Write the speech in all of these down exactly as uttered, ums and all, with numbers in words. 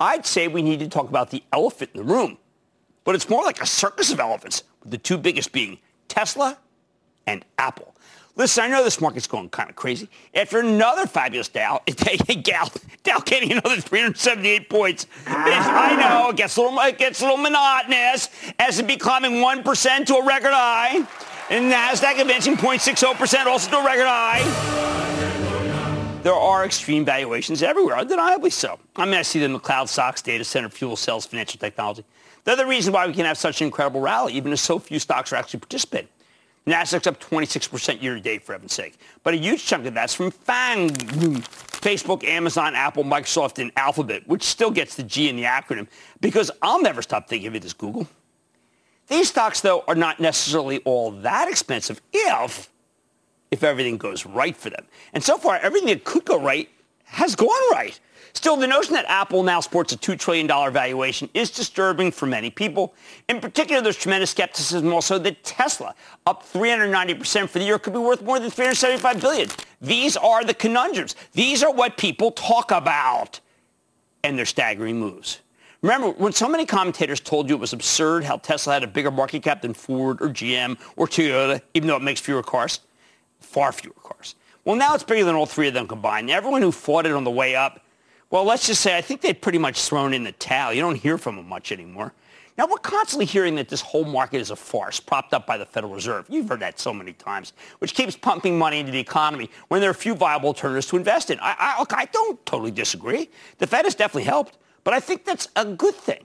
I'd say we need to talk about the elephant in the room, but it's more like a circus of elephants, with the two biggest being Tesla and Apple. Listen, I know this market's going kind of crazy. After another fabulous Dow, Dow, Dow getting another three hundred seventy-eight points. It's, I know, it gets a little, it gets a little monotonous. S and P climbing one percent to a record high, and NASDAQ advancing zero point six zero percent also to a record high. There are extreme valuations everywhere, undeniably so. I mean, I see them in the cloud stocks, data center, fuel cells, financial technology. They're the reason why we can have such an incredible rally, even as so few stocks are actually participating. NASDAQ's up twenty-six percent year-to-date, for heaven's sake. But a huge chunk of that's from FANG, Facebook, Amazon, Apple, Microsoft, and Alphabet, which still gets the G in the acronym, because I'll never stop thinking of it as Google. These stocks, though, are not necessarily all that expensive if... if everything goes right for them. And so far, everything that could go right has gone right. Still, the notion that Apple now sports a two trillion dollars valuation is disturbing for many people. In particular, there's tremendous skepticism also that Tesla, up three hundred ninety percent for the year, could be worth more than three hundred seventy-five billion dollars. These are the conundrums. These are what people talk about and their staggering moves. Remember, when so many commentators told you it was absurd how Tesla had a bigger market cap than Ford or G M or Toyota, even though it makes fewer cars, far fewer cars. Well, now it's bigger than all three of them combined. Everyone who fought it on the way up, well, let's just say I think they've pretty much thrown in the towel. You don't hear from them much anymore. Now, we're constantly hearing that this whole market is a farce propped up by the Federal Reserve. You've heard that so many times, which keeps pumping money into the economy when there are few viable alternatives to invest in. I, I, look, I don't totally disagree. The Fed has definitely helped, but I think that's a good thing.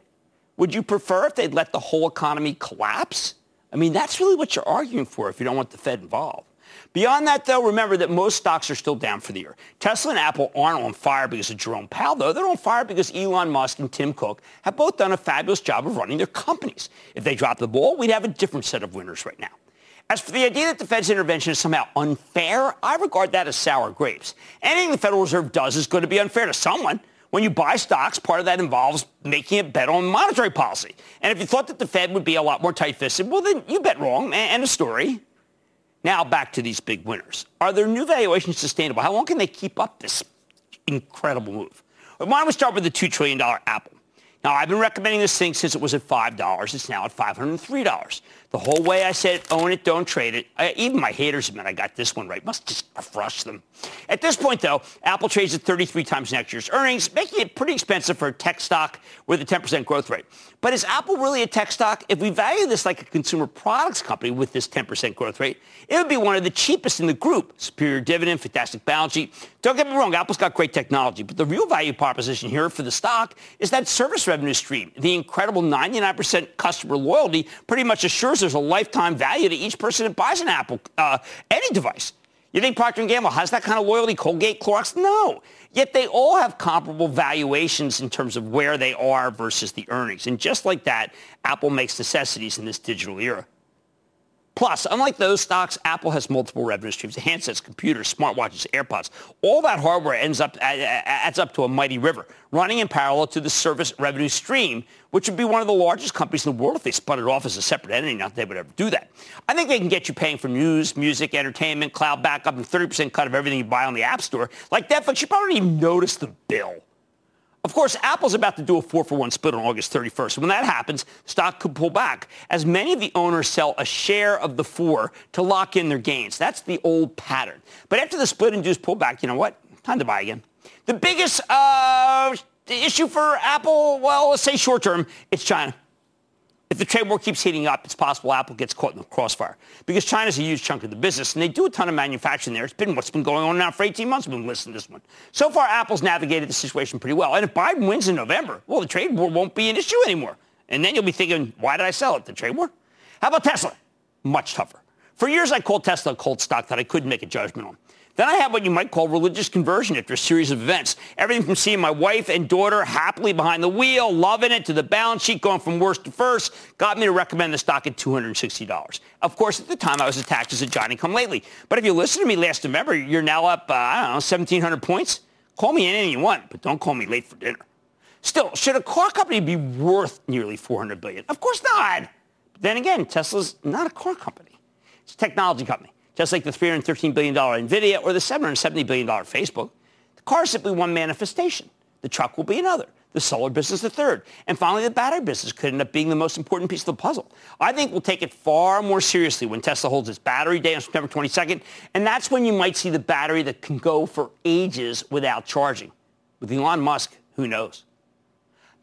Would you prefer if they'd let the whole economy collapse? I mean, that's really what you're arguing for if you don't want the Fed involved. Beyond that, though, remember that most stocks are still down for the year. Tesla and Apple aren't on fire because of Jerome Powell, though. They're on fire because Elon Musk and Tim Cook have both done a fabulous job of running their companies. If they dropped the ball, we'd have a different set of winners right now. As for the idea that the Fed's intervention is somehow unfair, I regard that as sour grapes. Anything the Federal Reserve does is going to be unfair to someone. When you buy stocks, part of that involves making a bet on monetary policy. And if you thought that the Fed would be a lot more tight-fisted, well, then you bet wrong, and a story. Now back to these big winners. Are their new valuations sustainable? How long can they keep up this incredible move? Why don't we start with the two trillion dollars Apple? Now, I've been recommending this thing since it was at five dollars. It's now at five hundred three dollars. The whole way I said, own it, don't trade it. I, even my haters admit I got this one right. Must just crush them. At this point, though, Apple trades at thirty-three times next year's earnings, making it pretty expensive for a tech stock with a ten percent growth rate. But is Apple really a tech stock? If we value this like a consumer products company with this ten percent growth rate, it would be one of the cheapest in the group. Superior dividend, fantastic balance sheet. Don't get me wrong, Apple's got great technology, but the real value proposition here for the stock is that service revenue stream. The incredible ninety-nine percent customer loyalty pretty much assures there's a lifetime value to each person that buys an Apple, uh, any device. You think Procter and Gamble has that kind of loyalty? Colgate, Clorox? No. Yet they all have comparable valuations in terms of where they are versus the earnings. And just like that, Apple makes necessities in this digital era. Plus, unlike those stocks, Apple has multiple revenue streams: handsets, computers, smartwatches, AirPods. All that hardware ends up adds up to a mighty river, running in parallel to the service revenue stream, which would be one of the largest companies in the world if they spun it off as a separate entity. Not that they would ever do that. I think they can get you paying for news, music, entertainment, cloud backup, and thirty percent cut of everything you buy on the App Store. Like Netflix, you probably didn't even notice the bill. Of course, Apple's about to do a four for one split on August thirty-first. When that happens, stock could pull back, as many of the owners sell a share of the four to lock in their gains. That's the old pattern. But after the split-induced pullback, you know what? Time to buy again. The biggest uh, issue for Apple, well, let's say short-term, it's China. If the trade war keeps heating up, it's possible Apple gets caught in the crossfire, because China's a huge chunk of the business, and they do a ton of manufacturing there. It's been what's been going on now for eighteen months. We've been listening to this one. So far, Apple's navigated the situation pretty well. And if Biden wins in November, well, the trade war won't be an issue anymore. And then you'll be thinking, why did I sell it? The trade war? How about Tesla? Much tougher. For years, I called Tesla a cold stock that I couldn't make a judgment on. Then I had what you might call religious conversion after a series of events. Everything from seeing my wife and daughter happily behind the wheel, loving it, to the balance sheet going from worst to first, got me to recommend the stock at two hundred sixty dollars. Of course, at the time, I was attacked as a Johnny come lately. But if you listen to me last November, you're now up, uh, I don't know, seventeen hundred points. Call me anything you want, but don't call me late for dinner. Still, should a car company be worth nearly four hundred billion dollars? Of course not. But then again, Tesla's not a car company. It's a technology company, just like the three hundred thirteen billion dollars Nvidia or the seven hundred seventy billion dollars Facebook. The car is simply one manifestation. The truck will be another. The solar business, the third. And finally, the battery business could end up being the most important piece of the puzzle. I think we'll take it far more seriously when Tesla holds its battery day on September twenty-second, and that's when you might see the battery that can go for ages without charging. With Elon Musk, who knows?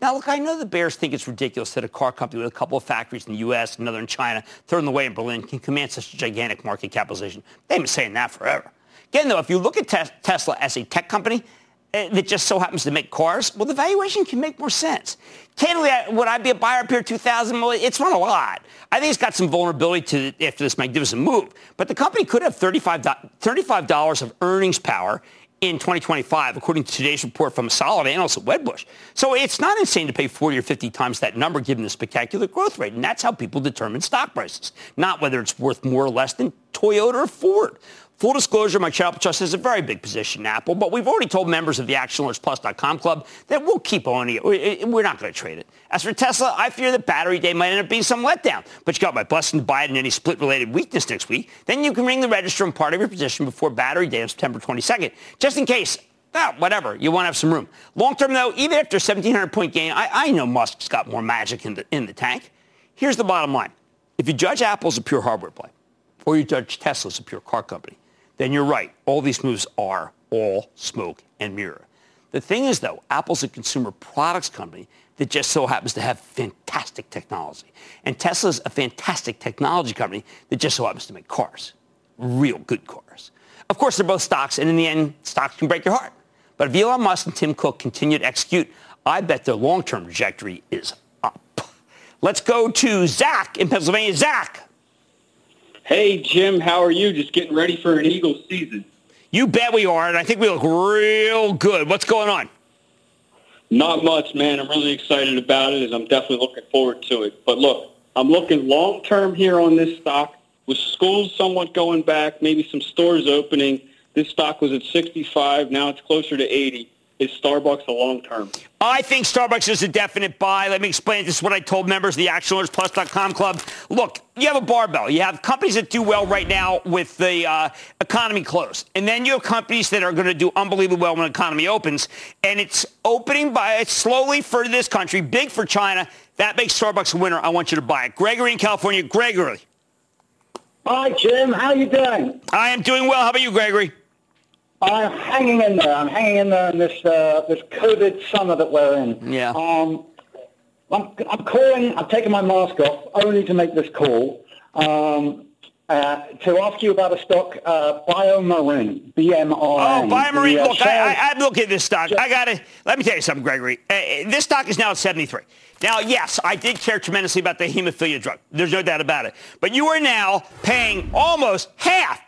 Now, look, I know the bears think it's ridiculous that a car company with a couple of factories in the U S, another in China, third in the way in Berlin, can command such a gigantic market capitalization. They've been saying that forever. Again, though, if you look at te- Tesla as a tech company uh, that just so happens to make cars, well, the valuation can make more sense. Candidly, I, would I be a buyer up here at two thousand? Well, it's run a lot. I think it's got some vulnerability to after this magnificent move. But the company could have thirty-five dollars of earnings power in twenty twenty-five, according to today's report from a solid analyst at Wedbush. So it's not insane to pay forty or fifty times that number given the spectacular growth rate. And that's how people determine stock prices, not whether it's worth more or less than Toyota or Ford. Full disclosure, my charitable trust has a very big position in Apple, but we've already told members of the action alerts plus dot com club that we'll keep owning it. We're not going to trade it. As for Tesla, I fear that battery day might end up being some letdown, but you got my blessing to buy it in any split-related weakness next week. Then you can ring the register on part of your position before battery day on September twenty-second, just in case. Oh, whatever. You want to have some room. Long-term, though, even after a seventeen hundred point gain, I, I know Musk's got more magic in the, in the tank. Here's the bottom line. If you judge Apple as a pure hardware play, or you judge Tesla as a pure car company, then you're right. All these moves are all smoke and mirror. The thing is, though, Apple's a consumer products company that just so happens to have fantastic technology. And Tesla's a fantastic technology company that just so happens to make cars, real good cars. Of course, they're both stocks, and in the end, stocks can break your heart. But if Elon Musk and Tim Cook continue to execute, I bet their long-term trajectory is up. Let's go to Zach in Pennsylvania. Zach. Hey, Jim, how are you? Just getting ready for an Eagles season. You bet we are, and I think we look real good. What's going on? Not much, man. I'm really excited about it, and I'm definitely looking forward to it. But, look, I'm looking long-term here on this stock. With schools somewhat going back, maybe some stores opening, this stock was at sixty-five. Now it's closer to eighty. Is Starbucks a long-term? I think Starbucks is a definite buy. Let me explain. This is what I told members of the action alerts plus dot com club. Look, you have a barbell. You have companies that do well right now with the uh, economy closed. And then you have companies that are going to do unbelievably well when the economy opens. And it's opening by it's slowly for this country, big for China. That makes Starbucks a winner. I want you to buy it. Gregory in California. Gregory. Hi, Jim. How you doing? I am doing well. How about you, Gregory? I'm hanging in there. I'm hanging in there in this uh, this COVID summer that we're in. Yeah. Um, I'm, I'm calling. I'm taking my mask off only to make this call um, uh, to ask you about a stock, uh, Biomarine, B M R N. Oh, Biomarine. The, uh, look, I, I, I'm looking at this stock. Just, I got to let me tell you something, Gregory. Uh, this stock is now at seventy-three. Now, yes, I did care tremendously about the hemophilia drug. There's no doubt about it. But you are now paying almost half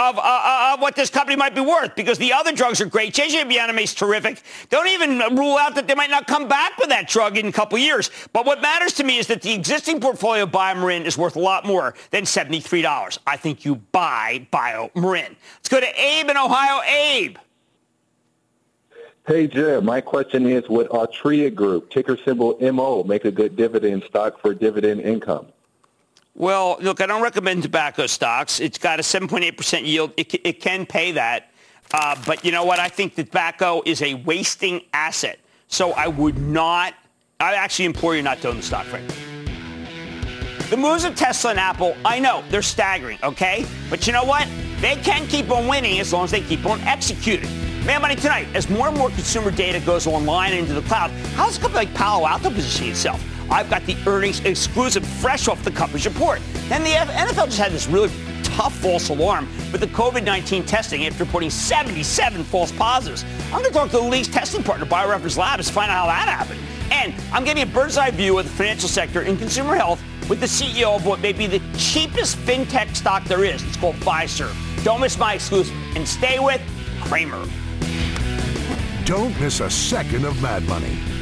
Of, uh, uh, of what this company might be worth, because the other drugs are great. J J Bianame is terrific. Don't even rule out that they might not come back with that drug in a couple years. But what matters to me is that the existing portfolio of Biomarine is worth a lot more than seventy-three dollars. I think you buy Biomarine. Let's go to Abe in Ohio. Abe. Hey, Jim. My question is, would Altria Group, ticker symbol M O, make a good dividend stock for dividend income? Well, look, I don't recommend tobacco stocks. It's got a seven point eight percent yield. It, it can pay that. Uh, but you know what? I think that tobacco is a wasting asset. So I would not, I actually implore you not to own the stock, Frank. The moves of Tesla and Apple, I know, they're staggering, okay? But you know what? They can keep on winning as long as they keep on executing. Mad Money tonight, as more and more consumer data goes online and into the cloud, how's a company like Palo Alto positioning itself? I've got the earnings exclusive fresh off the company's report. Then the N F L just had this really tough false alarm with the COVID nineteen testing after reporting seventy-seven false positives. I'm going to talk to the league's testing partner, BioReference Labs, to find out how that happened. And I'm getting a bird's eye view of the financial sector and consumer health with the C E O of what may be the cheapest fintech stock there is. It's called Fiserv. Don't miss my exclusive and stay with Cramer. Don't miss a second of Mad Money.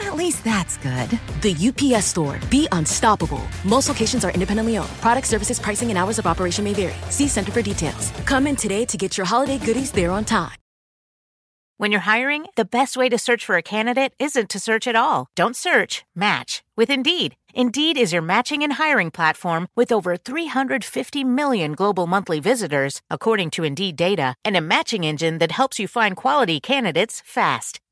At least that's good. The U P S Store. Be unstoppable. Most locations are independently owned. Product, services, pricing, and hours of operation may vary. See Center for details. Come in today to get your holiday goodies there on time. When you're hiring, the best way to search for a candidate isn't to search at all. Don't search. Match. With Indeed. Indeed is your matching and hiring platform with over three hundred fifty million global monthly visitors, according to Indeed data, and a matching engine that helps you find quality candidates fast.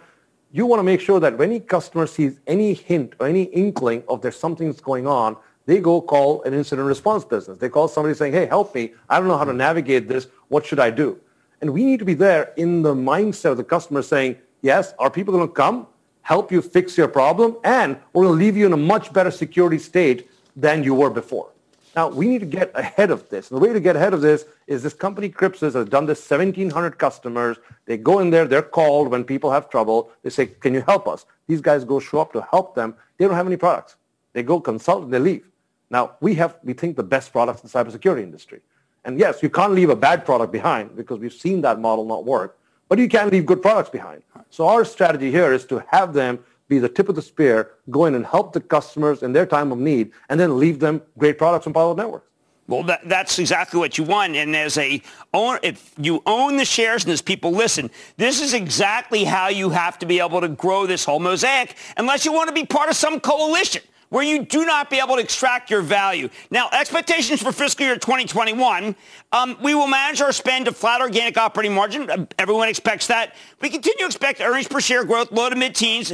you want to make sure that when any customer sees any hint or any inkling of there's something that's going on, they go call an incident response business. They call somebody saying, hey, help me. I don't know how to navigate this. What should I do? And we need to be there in the mindset of the customer saying, yes, our people are going to come, help you fix your problem, and we're going to leave you in a much better security state than you were before. Now, we need to get ahead of this. And the way to get ahead of this is this company, Crypsis, has done this seventeen hundred customers. They go in there. They're called when people have trouble. They say, can you help us? These guys go show up to help them. They don't have any products. They go consult and they leave. Now, we have, we think, the best products in the cybersecurity industry. And yes, you can't leave a bad product behind because we've seen that model not work, but you can leave good products behind. So our strategy here is to have them be the tip of the spear, go in and help the customers in their time of need, and then leave them great products on Palo Alto Networks. Well, that, that's exactly what you want. And as a owner, if you own the shares and as people listen, this is exactly how you have to be able to grow this whole mosaic unless you want to be part of some coalition where you do not be able to extract your value. Now, expectations for fiscal year twenty twenty-one, um, we will manage our spend to flat organic operating margin. Everyone expects that. We continue to expect earnings per share growth, low to mid-teens,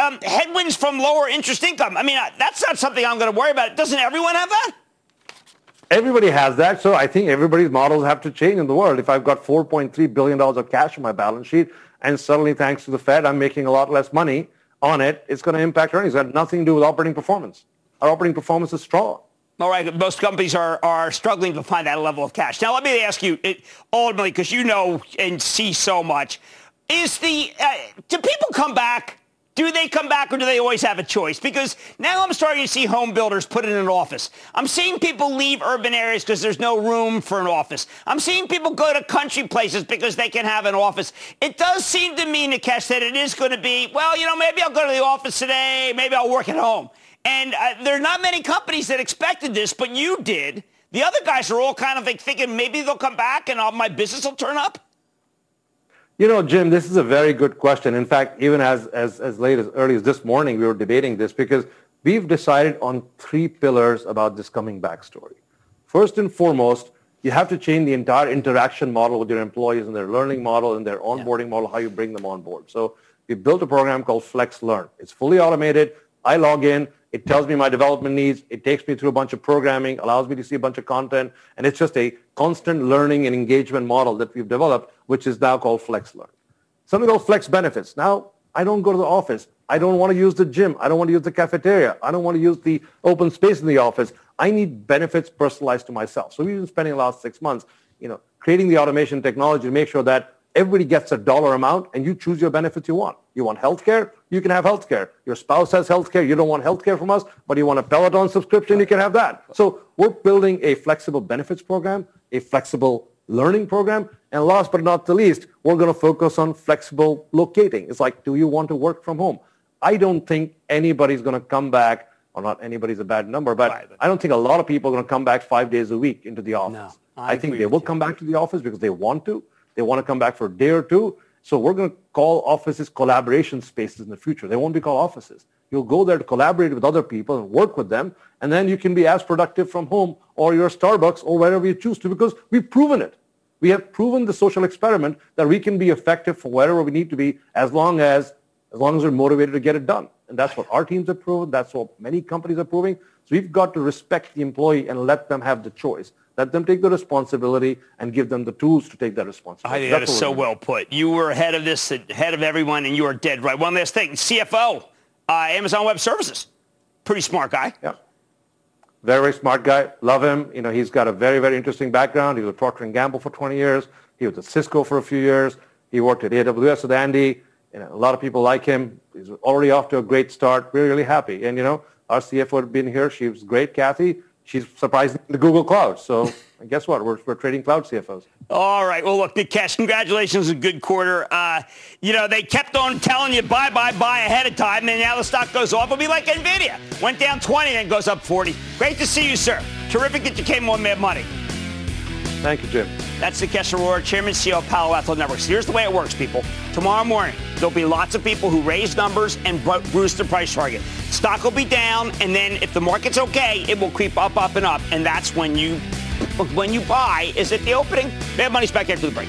um, headwinds from lower interest income. I mean, that's not something I'm going to worry about. Doesn't everyone have that? Everybody has that, so I think everybody's models have to change in the world. If I've got four point three billion dollars of cash on my balance sheet, and suddenly, thanks to the Fed, I'm making a lot less money on it, it's going to impact earnings. It has nothing to do with operating performance. Our operating performance is strong. All right. Most companies are, are struggling to find that level of cash. Now, let me ask you, it, ultimately, because you know and see so much, is the uh, do people come back? Do they come back or do they always have a choice? Because now I'm starting to see home builders put in an office. I'm seeing people leave urban areas because there's no room for an office. I'm seeing people go to country places because they can have an office. It does seem to me, Nikesh, that it is going to be, well, you know, maybe I'll go to the office today. Maybe I'll work at home. And uh, there are not many companies that expected this, but you did. The other guys are all kind of like thinking maybe they'll come back and all my business will turn up. You know, Jim, this is a very good question. In fact, even as, as, as late as early as this morning, we were debating this because we've decided on three pillars about this coming back story. First and foremost, you have to change the entire interaction model with your employees and their learning model and their onboarding yeah. model, how you bring them on board. So we built a program called Flex Learn. It's fully automated. I log in. It tells me my development needs. It takes me through a bunch of programming, allows me to see a bunch of content, and it's just a constant learning and engagement model that we've developed, which is now called Flex Learn. Something called Flex Benefits. Now, I don't go to the office. I don't want to use the gym. I don't want to use the cafeteria. I don't want to use the open space in the office. I need benefits personalized to myself. So we've been spending the last six months, you know, creating the automation technology to make sure that everybody gets a dollar amount and you choose your benefits you want. You want healthcare? You can have healthcare. Your spouse has healthcare. You don't want healthcare from us, but you want a Peloton subscription, you can have that. So we're building a flexible benefits program, a flexible learning program, and last but not the least, we're going to focus on flexible locating. It's like, do you want to work from home? I don't think anybody's going to come back, or not anybody's a bad number, but right. I don't think a lot of people are going to come back five days a week into the office. No, I, I think they will you. come back to the office because they want to. They want to come back for a day or two. So we're going to call offices collaboration spaces in the future. They won't be called offices. You'll go there to collaborate with other people and work with them, and then you can be as productive from home or your Starbucks or wherever you choose to, because we've proven it. We have proven the social experiment that we can be effective for wherever we need to be as long as as long as we're motivated to get it done. And that's what our teams have proven. That's what many companies are proving. So we've got to respect the employee and let them have the choice. Let them take the responsibility and give them the tools to take that responsibility. I think that is so well put. You were ahead of this, ahead of everyone, and you are dead right. One last thing, C F O, uh, Amazon Web Services, pretty smart guy. Yeah, very, very smart guy. Love him. You know, he's got a very, very interesting background. He was at Procter and Gamble for twenty years. He was at Cisco for a few years. He worked at A W S with Andy. You know, a lot of people like him. He's already off to a great start. We're really happy. And, you know, our C F O had been here. She was great, Kathy. She's surprising the Google Cloud. So guess what? We're, we're trading cloud C F Os. All right. Well, look, Nikesh, congratulations. A good quarter. Uh, you know, they kept on telling you buy, buy, buy ahead of time, and now the stock goes off. It'll be like Nvidia. Went down twenty and goes up forty. Great to see you, sir. Terrific that you came on Mad Money. Thank you, Jim. That's Nikesh Arora, Chairman and C E O of Palo Alto Networks. Here's the way it works, people. Tomorrow morning, there'll be lots of people who raise numbers and bruise the price target. Stock will be down, and then if the market's okay, it will creep up, up, and up. And that's when you when you buy is at the opening. Mad Money's back after the break.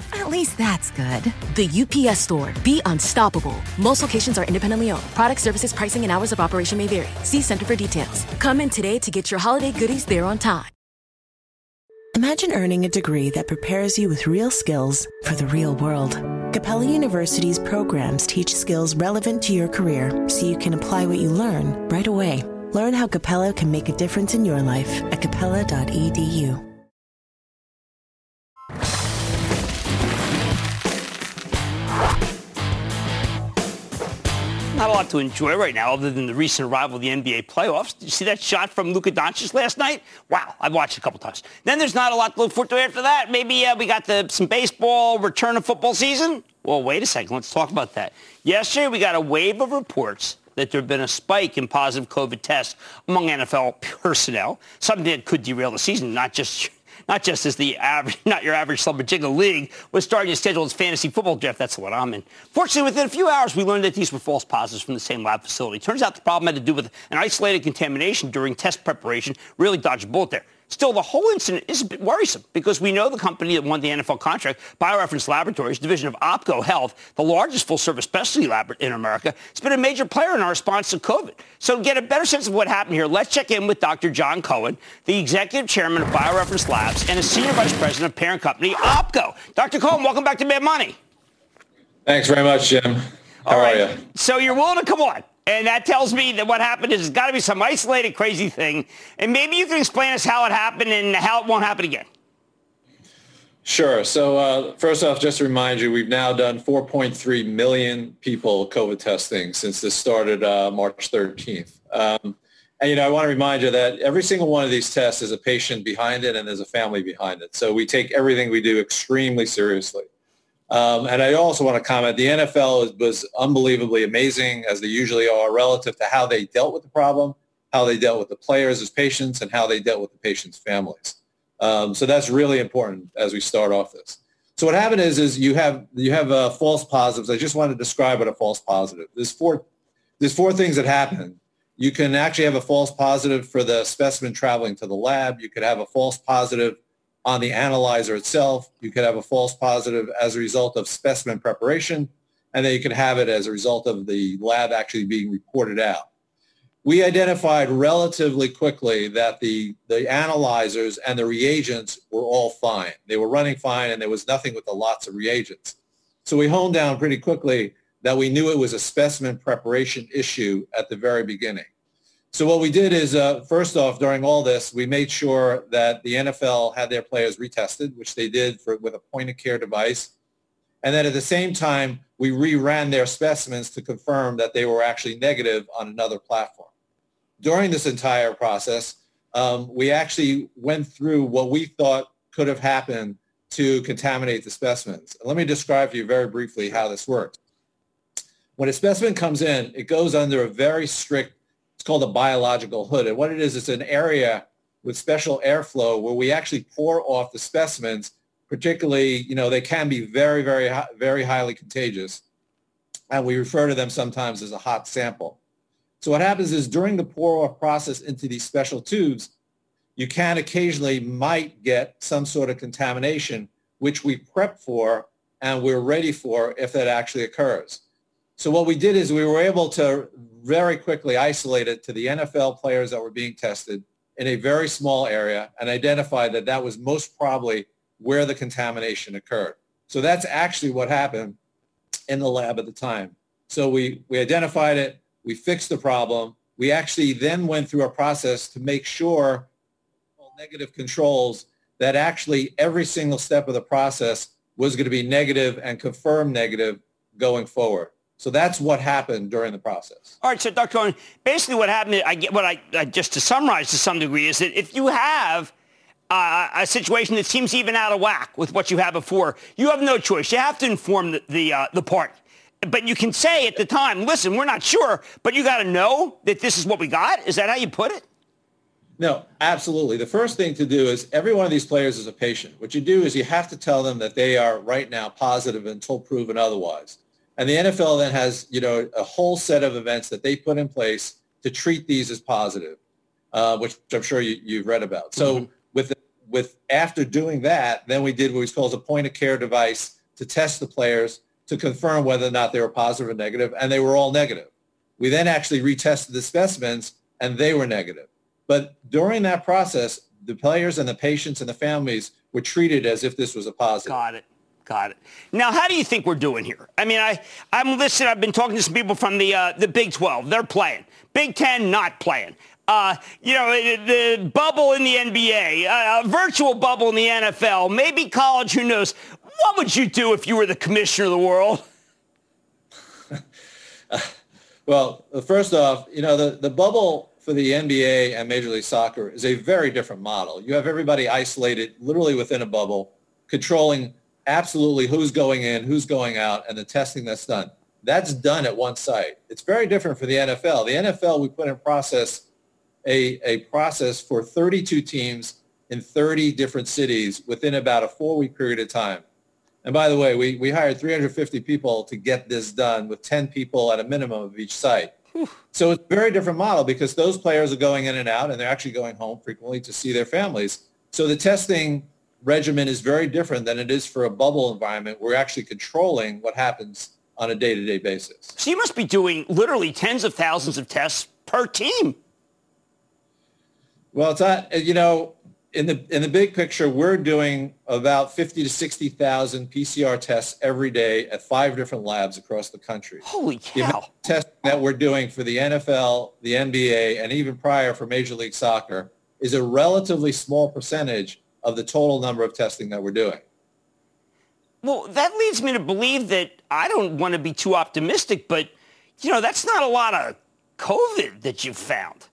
At least that's good. The U P S Store. Be unstoppable. Most locations are independently owned. Product, services, pricing, and hours of operation may vary. See Center for details. Come in today to get your holiday goodies there on time. Imagine earning a degree that prepares you with real skills for the real world. Capella University's programs teach skills relevant to your career so you can apply what you learn right away. Learn how Capella can make a difference in your life at capella dot e d u. Not a lot to enjoy right now other than the recent arrival of the N B A playoffs. Did you see that shot from Luka Doncic last night? Wow, I've watched it a couple times. Then there's not a lot to look forward to after that. Maybe uh, we got the, some baseball, return of football season. Well, wait a second. Let's talk about that. Yesterday, we got a wave of reports that there had been a spike in positive COVID tests among N F L personnel, something that could derail the season, not just not just as the average, not your average Slumberjigga league was starting to schedule its fantasy football draft. That's what I'm in. Fortunately, within a few hours, we learned that these were false positives from the same lab facility. Turns out the problem had to do with an isolated contamination during test preparation. Really dodged a bullet there. Still, the whole incident is a bit worrisome because we know the company that won the N F L contract, BioReference Laboratories, division of Opco Health, the largest full-service specialty lab in America, has been a major player in our response to COVID. So to get a better sense of what happened here, let's check in with Doctor John Cohen, the executive chairman of BioReference Labs and a senior vice president of parent company Opco. Doctor Cohen, welcome back to Mad Money. Thanks very much, Jim. How right. are you? So you're willing to come on. And that tells me that what happened is it's got to be some isolated, crazy thing. And maybe you can explain us how it happened and how it won't happen again. Sure. So uh, first off, just to remind you, we've now done four point three million people COVID testing since this started uh, March thirteenth. Um, And, you know, I want to remind you that every single one of these tests is a patient behind it and there's a family behind it. So we take everything we do extremely seriously. Um, and I also want to comment, the N F L was unbelievably amazing, as they usually are, relative to how they dealt with the problem, how they dealt with the players as patients, and how they dealt with the patients' families. Um, so that's really important as we start off this. So what happened is, is you have you have uh, false positives. I just want to describe what a false positive. There's four there's four things that happen. You can actually have a false positive for the specimen traveling to the lab. You could have a false positive on the analyzer itself, you could have a false positive as a result of specimen preparation, and then you could have it as a result of the lab actually being reported out. We identified relatively quickly that the, the analyzers and the reagents were all fine. They were running fine, and there was nothing with the lots of reagents. So we honed down pretty quickly that we knew it was a specimen preparation issue at the very beginning. So what we did is, uh, first off, during all this, we made sure that the N F L had their players retested, which they did for, with a point-of-care device. And then at the same time, we reran their specimens to confirm that they were actually negative on another platform. During this entire process, um, we actually went through what we thought could have happened to contaminate the specimens. Let me describe to you very briefly how this works. When a specimen comes in, it goes under a very strict, it's called a biological hood. And what it is, it's an area with special airflow where we actually pour off the specimens, particularly, you know, they can be very, very, very highly contagious. And we refer to them sometimes as a hot sample. So what happens is during the pour off process into these special tubes, you can occasionally might get some sort of contamination, which we prep for and we're ready for if that actually occurs. So what we did is we were able to very quickly isolate it to the N F L players that were being tested in a very small area and identify that that was most probably where the contamination occurred. So that's actually what happened in the lab at the time. So we, we identified it, we fixed the problem, we actually then went through a process to make sure negative controls that actually every single step of the process was going to be negative and confirmed negative going forward. So that's what happened during the process. All right, so Doctor Cohen, basically what happened, I get what I, I just to summarize to some degree, is that if you have uh, a situation that seems even out of whack with what you had before, you have no choice. You have to inform the the, uh, the party. But you can say at the time, listen, we're not sure, but you got to know that this is what we got. Is that how you put it? No, absolutely. The first thing to do is every one of these players is a patient. What you do is you have to tell them that they are right now positive until proven otherwise. And the N F L then has, you know, a whole set of events that they put in place to treat these as positive, uh, which I'm sure you, you've read about. So mm-hmm. with with after doing that, then we did what was called a point-of-care device to test the players to confirm whether or not they were positive or negative, and they were all negative. We then actually retested the specimens, and they were negative. But during that process, the players and the patients and the families were treated as if this was a positive. Got it. Got it. Now, how do you think we're doing here? I mean, I, I'm listening. I've been talking to some people from the uh, the Big twelve. They're playing. Big ten, not playing. Uh, you know, the bubble in the N B A, uh, a virtual bubble in the N F L, maybe college, who knows. What would you do if you were the commissioner of the world? Well, first off, you know, the, the bubble for the N B A and Major League Soccer is a very different model. You have everybody isolated literally within a bubble, controlling absolutely who's going in, who's going out, and the testing that's done. That's done at one site. It's very different for the N F L. The N F L, we put in process a, a process for thirty-two teams in thirty different cities within about a four-week period of time. And by the way, we, we hired three hundred fifty people to get this done with ten people at a minimum of each site. Whew. So it's a very different model because those players are going in and out, and they're actually going home frequently to see their families. So the testing regimen is very different than it is for a bubble environment. We're actually controlling what happens on a day-to-day basis. So you must be doing literally tens of thousands of tests per team. Well, it's not, you know, in the in the big picture, we're doing about fifty to sixty thousand P C R tests every day at five different labs across the country. Holy cow. The amount of testing that we're doing for the N F L, the N B A, and even prior for Major League Soccer is a relatively small percentage of the total number of testing that we're doing. Well, that leads me to believe that I don't want to be too optimistic, but, you know, that's not a lot of COVID that you've found.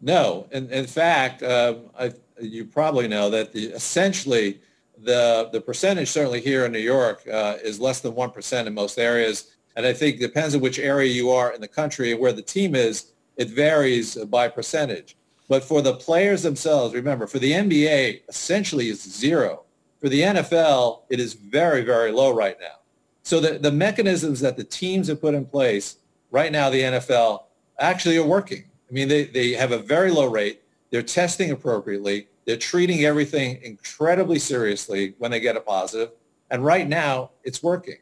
No, in, in fact, um, I, you probably know that the, essentially the the percentage certainly here in New York uh, is less than one percent in most areas, and I think it depends on which area you are in the country and where the team is, it varies by percentage. But for the players themselves, remember, for the N B A, essentially it's zero. For the N F L, it is very, very low right now. So the, the mechanisms that the teams have put in place right now, the N F L, actually are working. I mean, they, they have a very low rate. They're testing appropriately. They're treating everything incredibly seriously when they get a positive. And right now, it's working.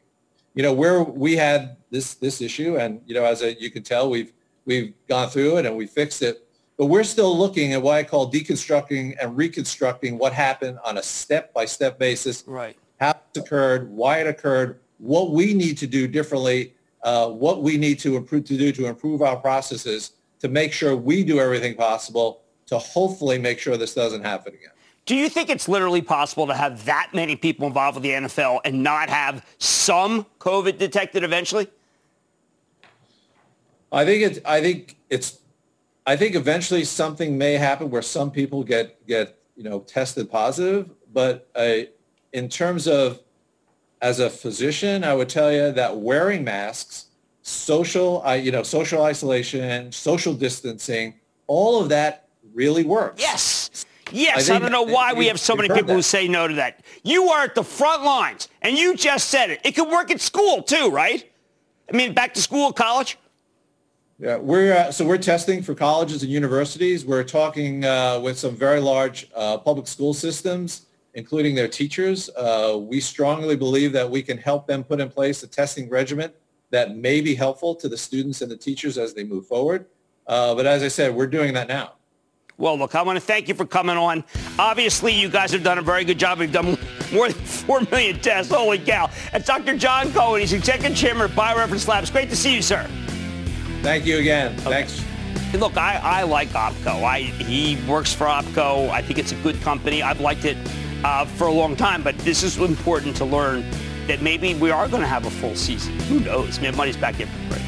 You know, where we had this this issue, and, you know, as a, you can tell, we've we've gone through it and we fixed it. But we're still looking at what I call deconstructing and reconstructing what happened on a step-by-step basis, right? How it occurred, why it occurred, what we need to do differently, uh, what we need to improve to do to improve our processes to make sure we do everything possible to hopefully make sure this doesn't happen again. Do you think it's literally possible to have that many people involved with the N F L and not have some COVID detected eventually? I think it's, I think it's, I think eventually something may happen where some people get, get, you know, tested positive, but uh, in terms of, as a physician, I would tell you that wearing masks, social, uh, you know, social isolation, social distancing, all of that really works. Yes. Yes. I, I don't know why we have so many people that. who say no to that. You are at the front lines, and you just said it. It could work at school too, right? I mean, back to school, college. Yeah, we're uh, so we're testing for colleges and universities. We're talking uh, with some very large uh, public school systems, including their teachers. Uh, we strongly believe that we can help them put in place a testing regimen that may be helpful to the students and the teachers as they move forward. Uh, but as I said, we're doing that now. Well, look, I want to thank you for coming on. Obviously, you guys have done a very good job. We've done more than four million tests. Holy cow. That's Doctor John Cohen. He's executive chairman of BioReference Labs. Great to see you, sir. Thank you again. Okay. Thanks. Look, I, I like Opco. I, he works for Opco. I think it's a good company. I've liked it uh, for a long time, but this is important to learn that maybe we are going to have a full season. Who knows? Mad Money's back in for break.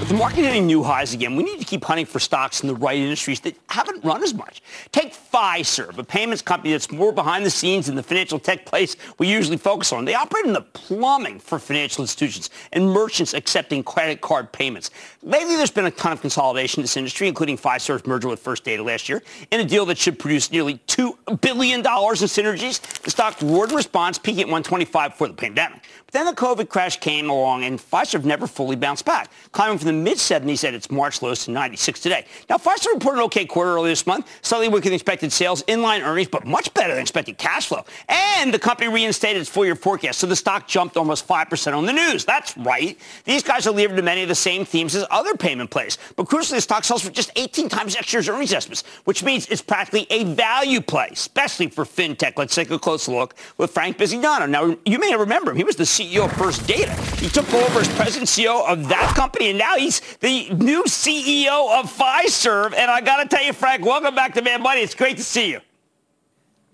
With the market hitting new highs again, we need to keep hunting for stocks in the right industries that haven't run as much. Take Fiserv, a payments company that's more behind the scenes than the financial tech place we usually focus on. They operate in the plumbing for financial institutions and merchants accepting credit card payments. Lately, there's been a ton of consolidation in this industry, including Fiserv's merger with First Data last year, in a deal that should produce nearly two billion dollars in synergies. The stock roared in response, peaking at one twenty-five before the pandemic. But then the COVID crash came along, and Fiserv never fully bounced back, climbing from the mid-seventies at its March lows to ninety-six today. Now, Fiserv reported an okay quarter earlier this month, slightly weaker than expected sales, in-line earnings, but much better than expected cash flow. And the company reinstated its full-year forecast, so the stock jumped almost five percent on the news. That's right. These guys are levered to many of the same themes as other payment plays. But crucially, the stock sells for just eighteen times next year's earnings estimates, which means it's practically a value play, especially for fintech. Let's take a close look with Frank Bisignano. Now, you may remember him. He was the C E O of First Data. He took over as president and C E O of that company, and now he's the new C E O of Fiserv. And I got to tell you, Frank, welcome back to Mad Money. It's great to see you.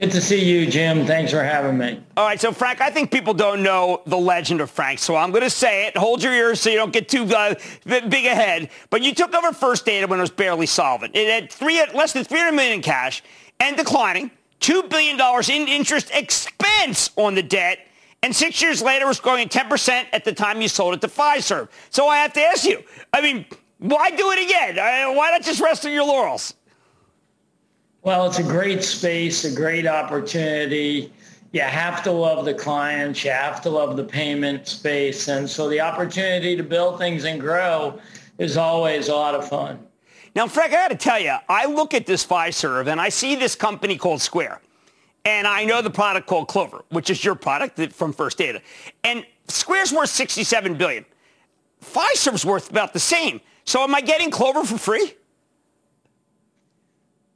Good to see you, Jim. Thanks for having me. All right. So, Frank, I think people don't know the legend of Frank, so I'm going to say it. Hold your ears so you don't get too uh, big ahead. But you took over First Data when it was barely solvent. It had three, less than three hundred million dollars in cash and declining, two billion dollars in interest expense on the debt. And six years later, it was growing at ten percent at the time you sold it to Fiserv. So I have to ask you, I mean, why do it again? Why not just rest on your laurels? Well, it's a great space, a great opportunity. You have to love the clients. You have to love the payment space. And so the opportunity to build things and grow is always a lot of fun. Now, Frank, I got to tell you, I look at this Fiserv, and I see this company called Square. And I know the product called Clover, which is your product from First Data. And Square's worth sixty-seven billion dollars. Fiserv's worth about the same. So am I getting Clover for free?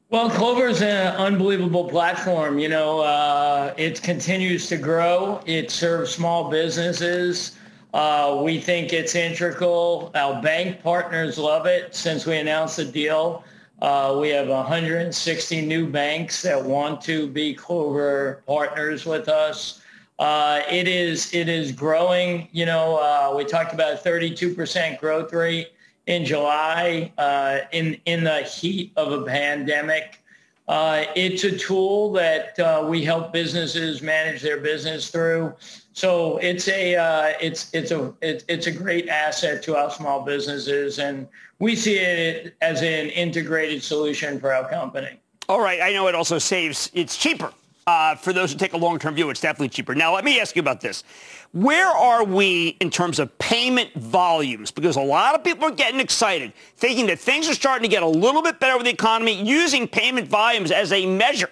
Well, Clover's an unbelievable platform. You know, uh, it continues to grow. It serves small businesses. Uh, we think it's integral. Our bank partners love it. Since we announced the deal, Uh, we have one hundred sixty new banks that want to be Clover partners with us. Uh, it is it is growing. You know, uh, we talked about a thirty-two percent growth rate in July uh, in in the heat of a pandemic. Uh, it's a tool that uh, we help businesses manage their business through. So it's a uh, it's it's a it's, it's a great asset to our small businesses, and we see it as an integrated solution for our company. All right, I know it also saves. It's cheaper. Uh, for those who take a long-term view, it's definitely cheaper. Now, let me ask you about this. Where are we in terms of payment volumes? Because a lot of people are getting excited, thinking that things are starting to get a little bit better with the economy, using payment volumes as a measure.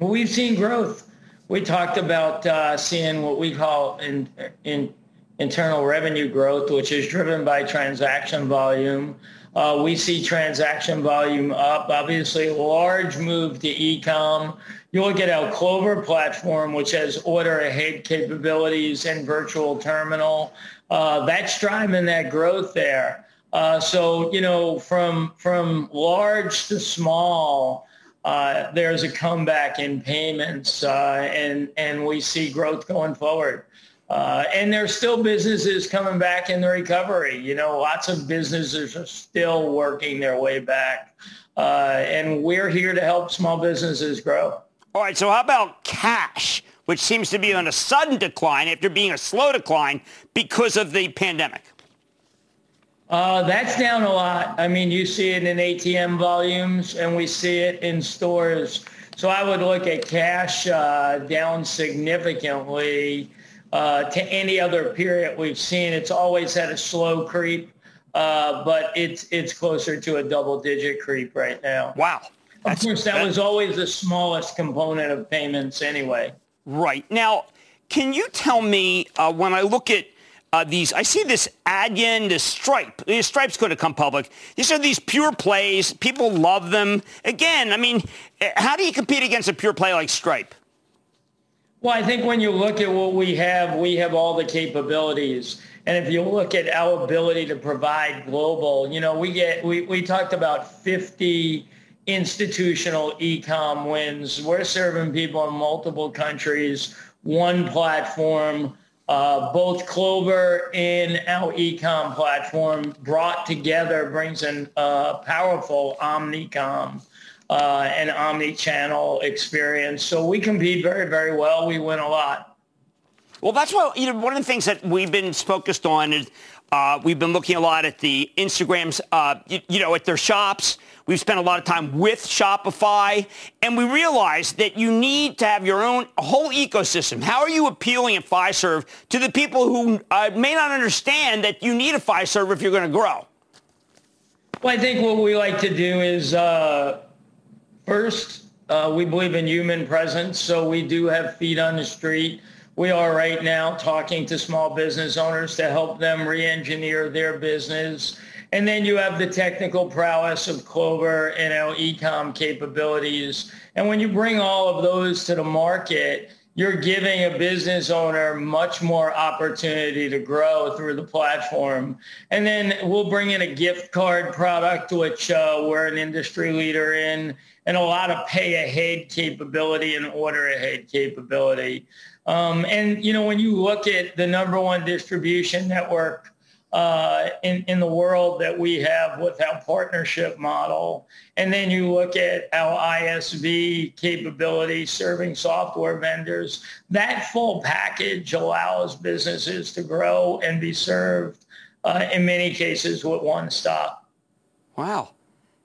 Well, we've seen growth. We talked about uh, seeing what we call in, in internal revenue growth, which is driven by transaction volume. Uh, we see transaction volume up, obviously a large move to e-com. You look at our Clover platform, which has order ahead capabilities and virtual terminal. Uh, that's driving that growth there. Uh, so, you know, from from large to small, uh, there's a comeback in payments, uh, and, and we see growth going forward. Uh, and there's still businesses coming back in the recovery. You know, lots of businesses are still working their way back. Uh, and we're here to help small businesses grow. All right. So how about cash, which seems to be on a sudden decline after being a slow decline because of the pandemic? Uh, that's down a lot. I mean, you see it in A T M volumes and we see it in stores. So I would look at cash uh, down significantly. Uh, to any other period we've seen. It's always had a slow creep, uh, but it's it's closer to a double-digit creep right now. Wow. Of course, that was always the smallest component of payments anyway. Right. Now, can you tell me uh, when I look at Uh, these, I see this Adyen, this Stripe. These Stripes could have come public. These are these pure plays. People love them. Again, I mean, how do you compete against a pure play like Stripe? Well, I think when you look at what we have, we have all the capabilities. And if you look at our ability to provide global, you know, we get we, we talked about fifty institutional e-com wins. We're serving people in multiple countries, one platform. Uh, both Clover and our e-com platform brought together brings in a powerful omnicom. Uh, an omni-channel experience. So we compete very, very well. We win a lot. Well, that's why, you know, one of the things that we've been focused on is uh, we've been looking a lot at the Instagrams, uh, you, you know, at their shops. We've spent a lot of time with Shopify, and we realized that you need to have your own whole ecosystem. How are you appealing at Fiserv to the people who uh, may not understand that you need a Fiserv if you're going to grow? Well, I think what we like to do is... Uh, First, uh, we believe in human presence, so we do have feet on the street. We are right now talking to small business owners to help them re-engineer their business. And then you have the technical prowess of Clover and our e-com capabilities. And when you bring all of those to the market, you're giving a business owner much more opportunity to grow through the platform. And then we'll bring in a gift card product, which uh, we're an industry leader in, and a lot of pay ahead capability and order ahead capability. Um, and, you know, when you look at the number one distribution network uh, in, in the world that we have with our partnership model, and then you look at our I S V capability serving software vendors, that full package allows businesses to grow and be served uh, in many cases with one stop. Wow.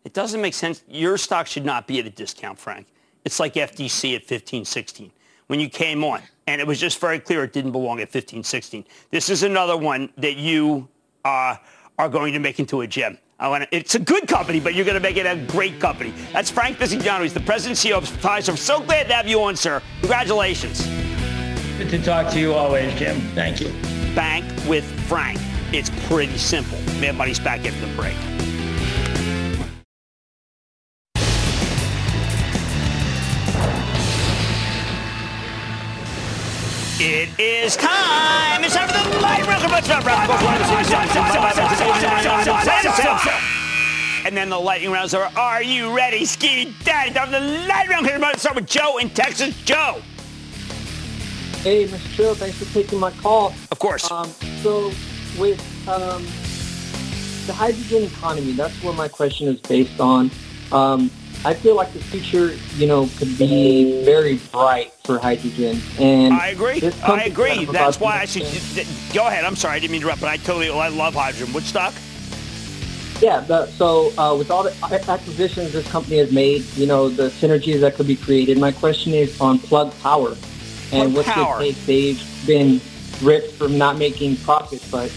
It doesn't make sense. Your stock should not be at a discount, Frank. It's like F D C at fifteen sixteen when you came on, and it was just very clear it didn't belong at fifteen sixteen. This is another one that you uh, are going to make into a gem. I want It's a good company, but you're going to make it a great company. That's Frank Bisignano. He's the president and C E O of Fiserv. So glad to have you on, sir. Congratulations. Good to talk to you always, Jim. Thank you. Bank with Frank. It's pretty simple. Mad Money's back after the break. It is time. It's time for the light round. And then the lightning rounds are, are you ready, Ski Daddy? Time for the lightning round. Let's start with Joe in Texas. Joe. Hey, Mister Cho, thanks for taking my call. Of course. Um, so with um, the hydrogen economy, that's what my question is based on. Um, I feel like the future, you know, could be very bright for hydrogen. And I agree. I agree. Kind of that's why I should go ahead. I'm sorry. I didn't mean to interrupt, but I totally I love hydrogen. Woodstock? Yeah. But, so uh, with all the acquisitions this company has made, you know, the synergies that could be created, my question is on Plug Power. And what's their take? They've been ripped from not making profits, but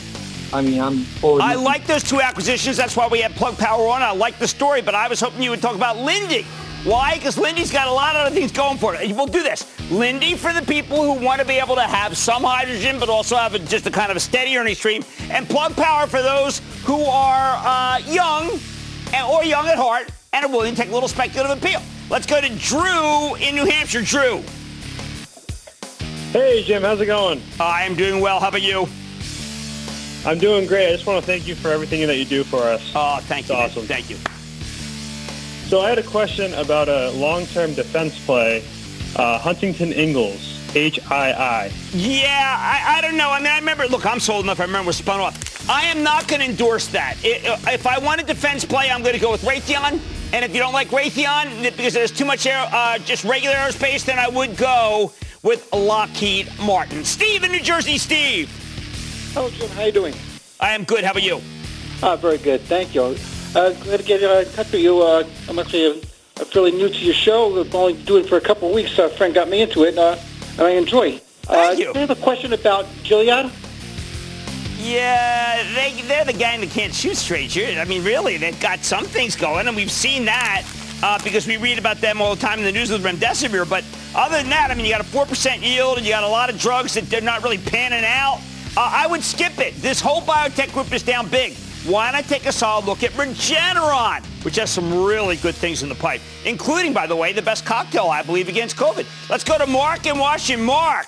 I mean, I'm forward. I like those two acquisitions. That's why we had Plug Power on. I like the story, but I was hoping you would talk about Linde. Why? Because Linde's got a lot of other things going for it. We'll do this. Linde for the people who want to be able to have some hydrogen, but also have a, just a kind of a steady earning stream. And Plug Power for those who are uh, young and, or young at heart and are willing to take a little speculative appeal. Let's go to Drew in New Hampshire. Drew. Hey, Jim. How's it going? Uh, I am doing well. How about you? I'm doing great. I just want to thank you for everything that you do for us. Oh, thank you. Awesome. Thank you. So I had a question about a long-term defense play, uh, Huntington Ingalls, H I I. Yeah, I, I don't know. I mean, I remember, look, I'm sold enough. I remember it was spun off. I am not going to endorse that. It, if I want a defense play, I'm going to go with Raytheon. And if you don't like Raytheon, because there's too much air, uh, just regular aerospace, then I would go with Lockheed Martin. Steve in New Jersey. Steve. Hello, Jim. How are you doing? I am good. How about you? Uh, very good. Thank you. Uh, glad to get in touch with you. Uh, I'm actually uh, fairly new to your show. I've only been doing it for a couple of weeks. A friend got me into it, uh, and I enjoy it. Uh, Thank you. I have a question about Gilead. Yeah, they, they're the gang that can't shoot straight. I mean, really, they've got some things going, and we've seen that uh, because we read about them all the time in the news with remdesivir. But other than that, I mean, you got a four percent yield, and you got a lot of drugs that they're not really panning out. Uh, I would skip it. This whole biotech group is down big. Why not take a solid look at Regeneron, which has some really good things in the pipe, including, by the way, the best cocktail, I believe, against COVID. Let's go to Mark in Washington. Mark.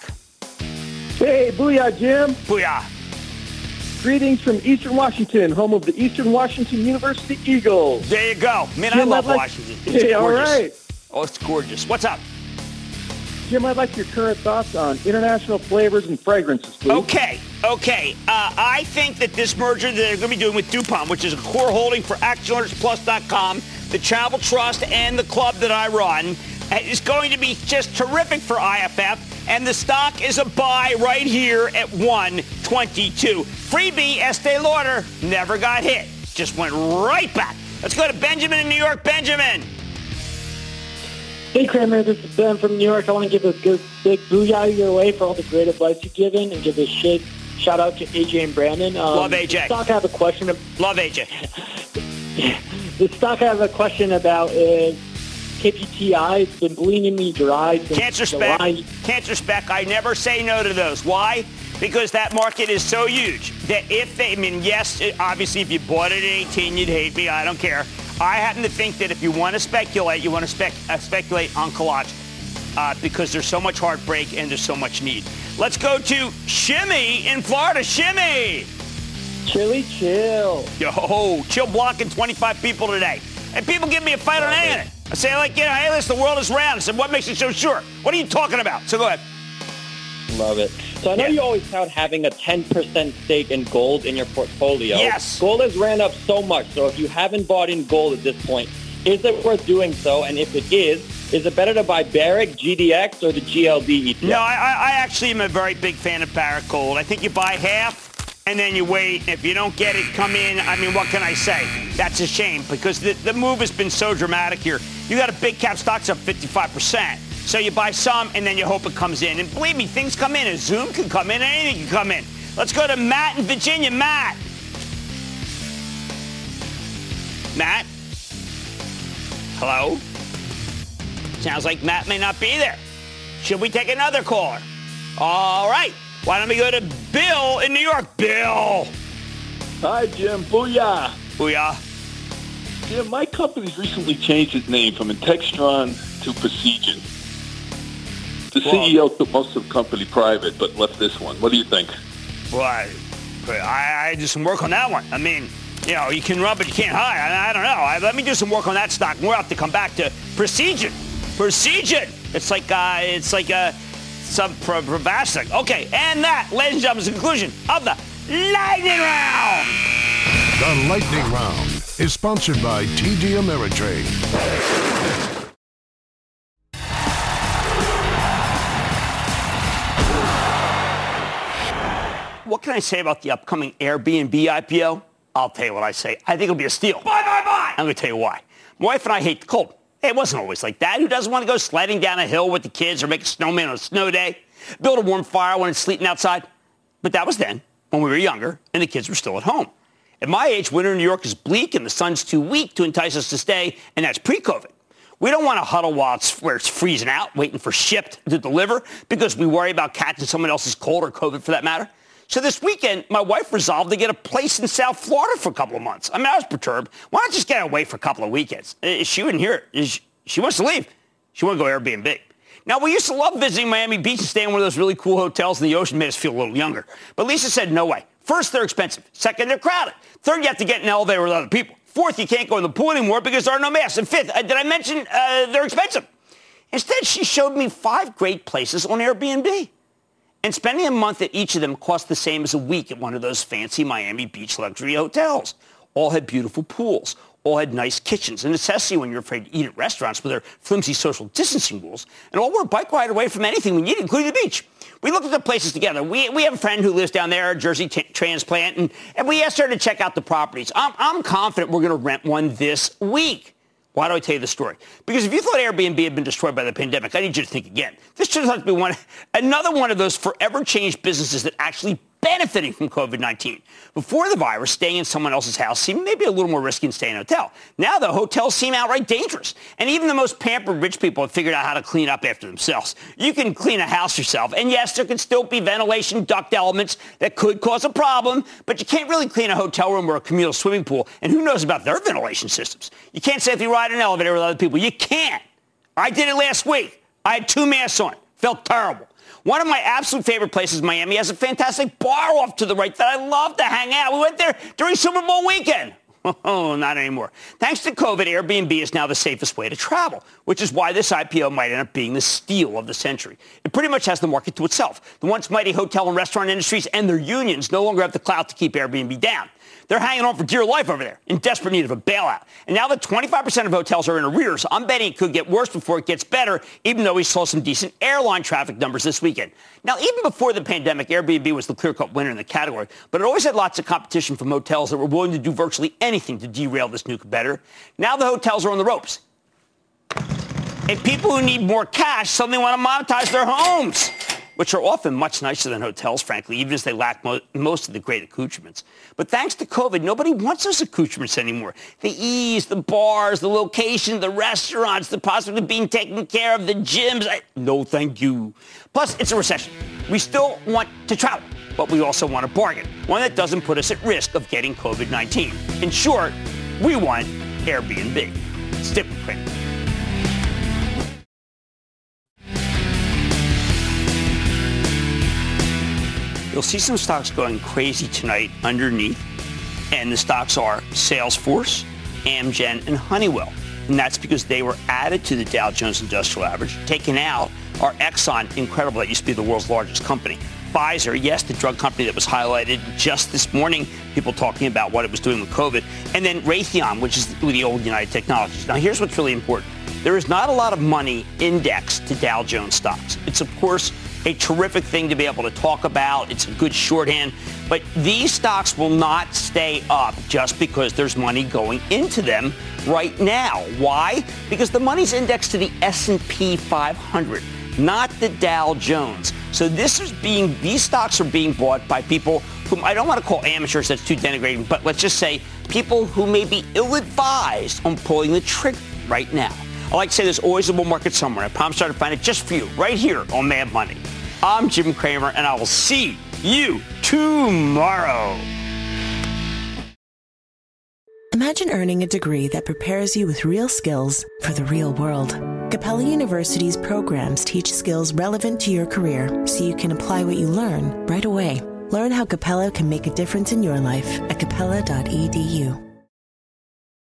Hey, booyah, Jim. Booyah. Greetings from Eastern Washington, home of the Eastern Washington University Eagles. There you go. Man, Jim, I love like- Washington. It's hey, gorgeous. All right. Oh, it's gorgeous. What's up? Jim, I'd like your current thoughts on international flavors and fragrances, please. Okay, okay. Uh, I think that this merger that they're going to be doing with DuPont, which is a core holding for action alerts plus dot com, the Travel Trust, and the club that I run, is going to be just terrific for I F F, and the stock is a buy right here at one twenty-two. Freebie, Estee Lauder, never got hit. Just went right back. Let's go to Benjamin in New York. Benjamin. Hey, Kramer, this is Ben from New York. I want to give a good, big booyah your way for all the great advice you've given and give a shake, shout out to A J and Brandon. Um, Love A J. The stock I have a question. Love A J. The stock I have a question about is K P T I. It's been bleeding me dry since Cancer spec. July. Cancer spec. I never say no to those. Why? Because that market is so huge that if they, I mean, yes, obviously, if you bought it at eighteen, you'd hate me. I don't care. I happen to think that if you want to speculate, you want to spec, uh, speculate on collapse uh, because there's so much heartbreak and there's so much need. Let's go to Shimmy in Florida. Shimmy! Chilly chill. Yo, chill blocking twenty-five people today. And people give me a fight on it. I say, like, you know, hey, listen, the world is round. I said, what makes you so sure? What are you talking about? So go ahead. Love it. So I know yeah. you always tout having a ten percent stake in gold in your portfolio. Yes. Gold has ran up so much. So if you haven't bought in gold at this point, is it worth doing so? And if it is, is it better to buy Barrick, G D X, or the G L D E T F? No, I, I actually am a very big fan of Barrick Gold. I think you buy half and then you wait. If you don't get it, come in. I mean, what can I say? That's a shame because the, the move has been so dramatic here. You got a big cap stocks up fifty-five percent. So you buy some, and then you hope it comes in. And believe me, things come in. A Zoom can come in. Anything can come in. Let's go to Matt in Virginia. Matt. Matt? Hello? Sounds like Matt may not be there. Should we take another caller? All right. Why don't we go to Bill in New York? Bill. Hi, Jim. Booyah. Booyah. Jim, my company's recently changed its name from Intextron to Precision. The C E O took most of the company private, but left this one. What do you think? Well, I, I, I do some work on that one. I mean, you know, you can run, but you can't hide. I, I don't know. I, let me do some work on that stock, and we'll have to come back to Precision. Precision. It's like, uh, it's like, uh, Subprobastic. Okay, and that, ladies and gentlemen, is the conclusion of the Lightning Round. The Lightning Round is sponsored by T D Ameritrade. What can I say about the upcoming Airbnb I P O? I'll tell you what I say. I think it'll be a steal. Buy, buy, buy! I'm going to tell you why. My wife and I hate the cold. It wasn't always like that. Who doesn't want to go sliding down a hill with the kids or make a snowman on a snow day? Build a warm fire when it's sleeting outside? But that was then, when we were younger, and the kids were still at home. At my age, winter in New York is bleak and the sun's too weak to entice us to stay, and that's pre-COVID. We don't want to huddle while it's, where it's freezing out, waiting for shipped to deliver, because we worry about catching someone else's cold or COVID for that matter. So this weekend, my wife resolved to get a place in South Florida for a couple of months. I mean, I was perturbed. Why not just get away for a couple of weekends? She wouldn't hear it. She wants to leave. She wants to go Airbnb. Now, we used to love visiting Miami Beach and staying in one of those really cool hotels in the ocean. Made us feel a little younger. But Lisa said, no way. First, they're expensive. Second, they're crowded. Third, you have to get in an elevator with other people. Fourth, you can't go in the pool anymore because there are no masks. And fifth, did I mention uh, they're expensive? Instead, she showed me five great places on Airbnb. And spending a month at each of them cost the same as a week at one of those fancy Miami Beach luxury hotels. All had beautiful pools. All had nice kitchens, a necessity when you're afraid to eat at restaurants with their flimsy social distancing rules. And all were a bike ride away from anything we needed, including the beach. We looked at the places together. We, we have a friend who lives down there, a Jersey t- transplant, and, and we asked her to check out the properties. I'm, I'm confident we're going to rent one this week. Why do I tell you the story? Because if you thought Airbnb had been destroyed by the pandemic, I need you to think again. This turns out to be one, another one of those forever changed businesses that actually benefiting from COVID nineteen. Before the virus, staying in someone else's house seemed maybe a little more risky than staying in a hotel. Now the hotels seem outright dangerous. And even the most pampered rich people have figured out how to clean up after themselves. You can clean a house yourself. And yes, there can still be ventilation duct elements that could cause a problem, but you can't really clean a hotel room or a communal swimming pool. And who knows about their ventilation systems? You can't safely ride an elevator with other people. You can't. I did it last week. I had two masks on. Felt terrible. One of my absolute favorite places, Miami, has a fantastic bar off to the right that I love to hang out. We went there during Super Bowl weekend. Oh, not anymore. Thanks to COVID, Airbnb is now the safest way to travel, which is why this I P O might end up being the steal of the century. It pretty much has the market to itself. The once mighty hotel and restaurant industries and their unions no longer have the clout to keep Airbnb down. They're hanging on for dear life over there, in desperate need of a bailout. And now that twenty-five percent of hotels are in arrears, I'm betting it could get worse before it gets better, even though we saw some decent airline traffic numbers this weekend. Now, even before the pandemic, Airbnb was the clear-cut winner in the category, but it always had lots of competition from hotels that were willing to do virtually anything to derail this new competitor. Now the hotels are on the ropes. And people who need more cash suddenly want to monetize their homes, which are often much nicer than hotels, frankly, even as they lack mo- most of the great accoutrements. But thanks to COVID, nobody wants those accoutrements anymore. The ease, the bars, the location, the restaurants, the possibility of being taken care of, the gyms. I- no, thank you. Plus, it's a recession. We still want to travel, but we also want a bargain, one that doesn't put us at risk of getting COVID nineteen. In short, we want Airbnb. Stick with it. You'll see some stocks going crazy tonight underneath, and the stocks are Salesforce, Amgen, and Honeywell. And that's because they were added to the Dow Jones Industrial Average. Taken out are Exxon, incredible, that used to be the world's largest company. Pfizer, yes, the drug company that was highlighted just this morning, people talking about what it was doing with COVID. And then Raytheon, which is the old United Technologies. Now, here's what's really important. There is not a lot of money indexed to Dow Jones stocks. It's, of course, a terrific thing to be able to talk about. It's a good shorthand. But these stocks will not stay up just because there's money going into them right now. Why? Because the money's indexed to the S and P five hundred, not the Dow Jones. So this is being, these stocks are being bought by people whom I don't want to call amateurs, that's too denigrating, but let's just say people who may be ill-advised on pulling the trigger right now. I like to say there's always a bull market somewhere. I promise you to find it just for you right here on Mad Money. I'm Jim Cramer, and I will see you tomorrow. Imagine earning a degree that prepares you with real skills for the real world. Capella University's programs teach skills relevant to your career so you can apply what you learn right away. Learn how Capella can make a difference in your life at capella dot e d u.